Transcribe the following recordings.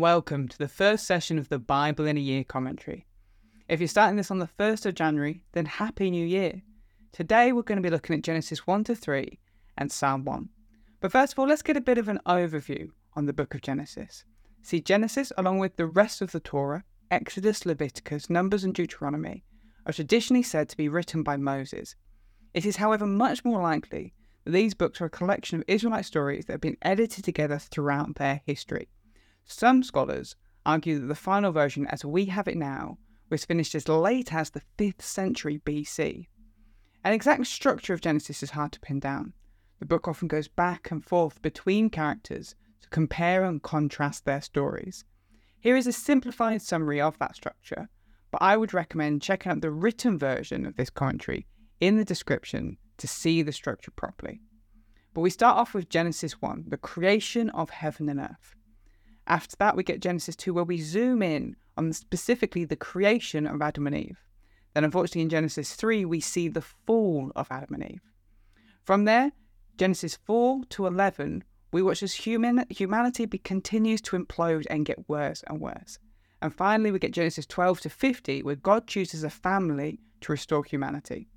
Welcome to the first session of the Bible in a Year commentary. If you're starting this on the 1st of January, then Happy New Year. Today we're going to be looking at Genesis 1-3 and Psalm 1. But first of all, let's get a bit of an overview on the book of Genesis. See, Genesis, along with the rest of the Torah, Exodus, Leviticus, Numbers and Deuteronomy, are traditionally said to be written by Moses. It is, however, much more likely that these books are a collection of Israelite stories that have been edited together throughout their history. Some scholars argue that the final version, as we have it now, was finished as late as the 5th century BC. An exact structure of Genesis is hard to pin down. The book often goes back and forth between characters to compare and contrast their stories. Here is a simplified summary of that structure, but I would recommend checking out the written version of this commentary in the description to see the structure properly. But we start off with Genesis 1, the creation of heaven and earth. After that, we get Genesis 2, where we zoom in on specifically the creation of Adam and Eve. Then, unfortunately, in Genesis 3, we see the fall of Adam and Eve. From there, Genesis 4-11, we watch as humanity continues to implode and get worse and worse. And finally, we get Genesis 12-50, where God chooses a family to restore humanity.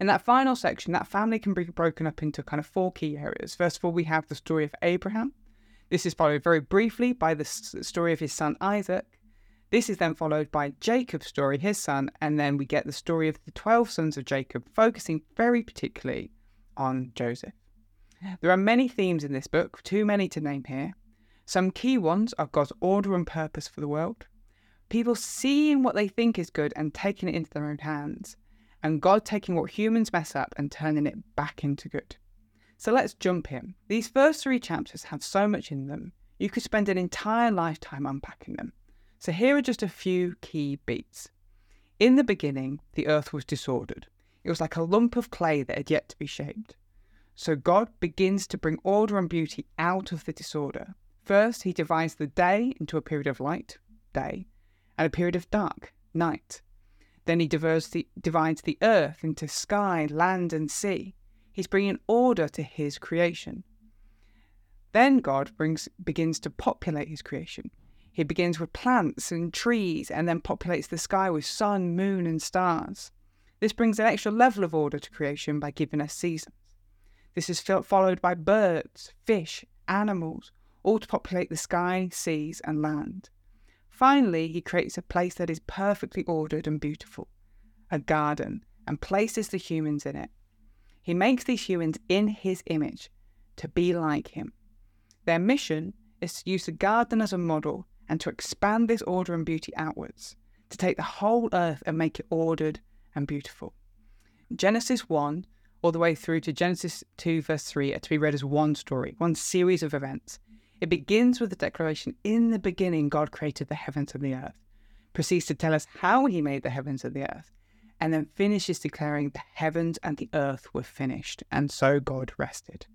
In that final section, that family can be broken up into kind of four key areas. First of all, we have the story of Abraham. This is followed very briefly by the story of his son Isaac. This is then followed by Jacob's story, his son, and then we get the story of the 12 sons of Jacob, focusing very particularly on Joseph. There are many themes in this book, too many to name here. Some key ones are God's order and purpose for the world, people seeing what they think is good and taking it into their own hands, and God taking what humans mess up and turning it back into good. So let's jump in. These first three chapters have so much in them, you could spend an entire lifetime unpacking them. So here are just a few key beats. In the beginning, the earth was disordered. It was like a lump of clay that had yet to be shaped. So God begins to bring order and beauty out of the disorder. First, he divides the day into a period of light, day, and a period of dark, night. Then he divides the earth into sky, land, and sea. He's bringing order to his creation. Then God begins to populate his creation. He begins with plants and trees and then populates the sky with sun, moon and stars. This brings an extra level of order to creation by giving us seasons. This is followed by birds, fish, animals, all to populate the sky, seas and land. Finally, he creates a place that is perfectly ordered and beautiful, a garden, and places the humans in it. He makes these humans in his image, to be like him. Their mission is to use the garden as a model and to expand this order and beauty outwards, to take the whole earth and make it ordered and beautiful. Genesis 1 all the way through to Genesis 2:3 are to be read as one story, one series of events. It begins with the declaration, "In the beginning God created the heavens and the earth," proceeds to tell us how he made the heavens and the earth, and then finishes declaring the heavens and the earth were finished, and so God rested.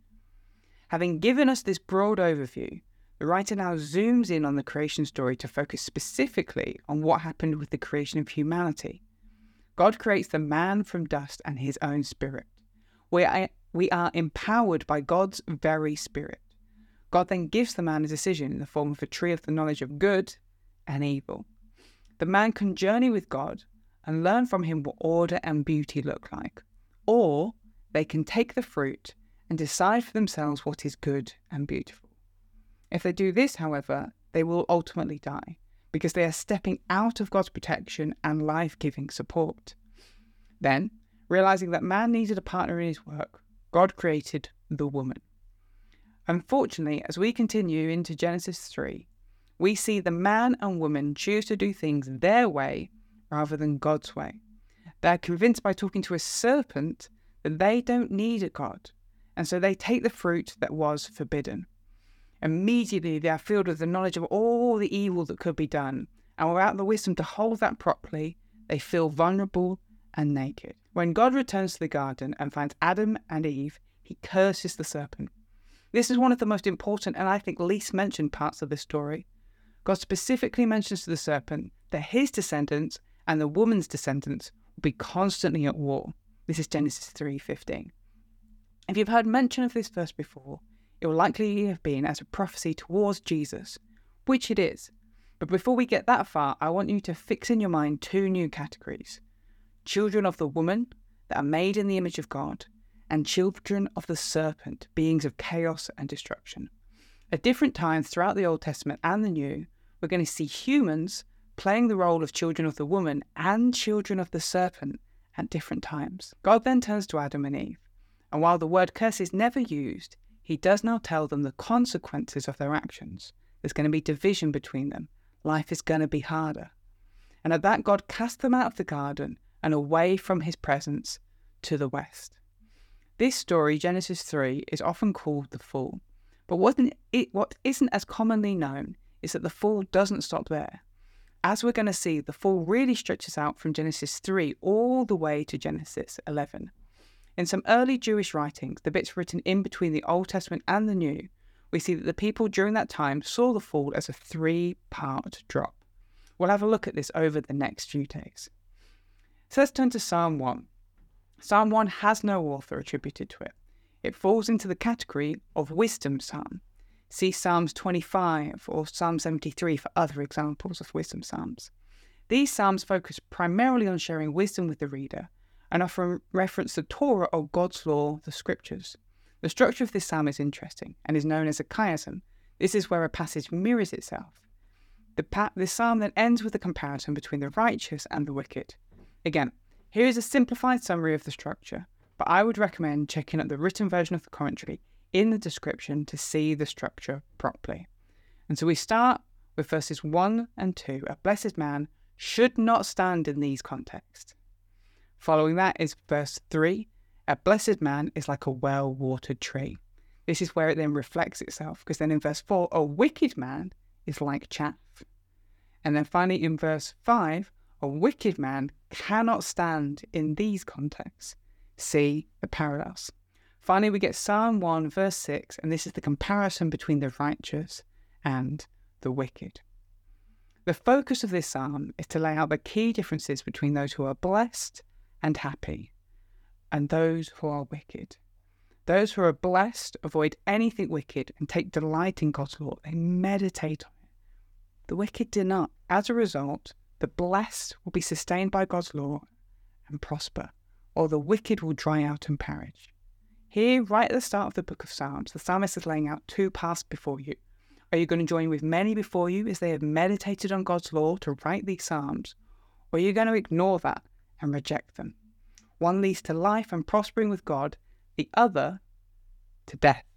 Having given us this broad overview, the writer now zooms in on the creation story to focus specifically on what happened with the creation of humanity. God creates the man from dust and his own spirit. We are empowered by God's very spirit. God then gives the man a decision in the form of a tree of the knowledge of good and evil. The man can journey with God and learn from him what order and beauty look like. Or they can take the fruit and decide for themselves what is good and beautiful. If they do this, however, they will ultimately die, because they are stepping out of God's protection and life-giving support. Then, realizing that man needed a partner in his work, God created the woman. Unfortunately, as we continue into Genesis 3, we see the man and woman choose to do things their way rather than God's way. They're convinced by talking to a serpent that they don't need a God, and so they take the fruit that was forbidden. Immediately they are filled with the knowledge of all the evil that could be done, and without the wisdom to hold that properly, they feel vulnerable and naked. When God returns to the garden and finds Adam and Eve, he curses the serpent. This is one of the most important and I think least mentioned parts of this story. God specifically mentions to the serpent that his descendants and the woman's descendants will be constantly at war. This is Genesis 3:15. If you've heard mention of this verse before, it will likely have been as a prophecy towards Jesus, which it is. But before we get that far, I want you to fix in your mind two new categories: children of the woman that are made in the image of God, and children of the serpent, beings of chaos and destruction. At different times throughout the Old Testament and the New, we're going to see humans playing the role of children of the woman and children of the serpent at different times. God then turns to Adam and Eve, and while the word curse is never used, he does now tell them the consequences of their actions. There's going to be division between them. Life is going to be harder. And at that, God cast them out of the garden and away from his presence to the west. This story, Genesis 3, is often called the fall. But what isn't as commonly known is that the fall doesn't stop there. As we're going to see, the fall really stretches out from Genesis 3 all the way to Genesis 11. In some early Jewish writings, the bits written in between the Old Testament and the New, we see that the people during that time saw the fall as a three-part drop. We'll have a look at this over the next few days. So let's turn to Psalm 1. Psalm 1 has no author attributed to it. It falls into the category of wisdom psalm. See Psalms 25 or Psalm 73 for other examples of wisdom psalms. These psalms focus primarily on sharing wisdom with the reader and often reference the Torah or God's law, the scriptures. The structure of this psalm is interesting and is known as a chiasm. This is where a passage mirrors itself. This psalm then ends with a comparison between the righteous and the wicked. Again, here is a simplified summary of the structure, but I would recommend checking out the written version of the commentary in the description to see the structure properly. And so we start with verses 1 and 2. A blessed man should not stand in these contexts. Following that is verse 3. A blessed man is like a well-watered tree. This is where it then reflects itself, because then in verse 4, a wicked man is like chaff. And then finally in verse 5, a wicked man cannot stand in these contexts. See the parallels. Finally, we get Psalm 1, verse 6, and this is the comparison between the righteous and the wicked. The focus of this psalm is to lay out the key differences between those who are blessed and happy, and those who are wicked. Those who are blessed avoid anything wicked and take delight in God's law. They meditate on it. The wicked do not. As a result, the blessed will be sustained by God's law and prosper, or the wicked will dry out and perish. Here, right at the start of the book of Psalms, the psalmist is laying out two paths before you. Are you going to join with many before you as they have meditated on God's law to write these psalms, or are you going to ignore that and reject them? One leads to life and prospering with God, the other to death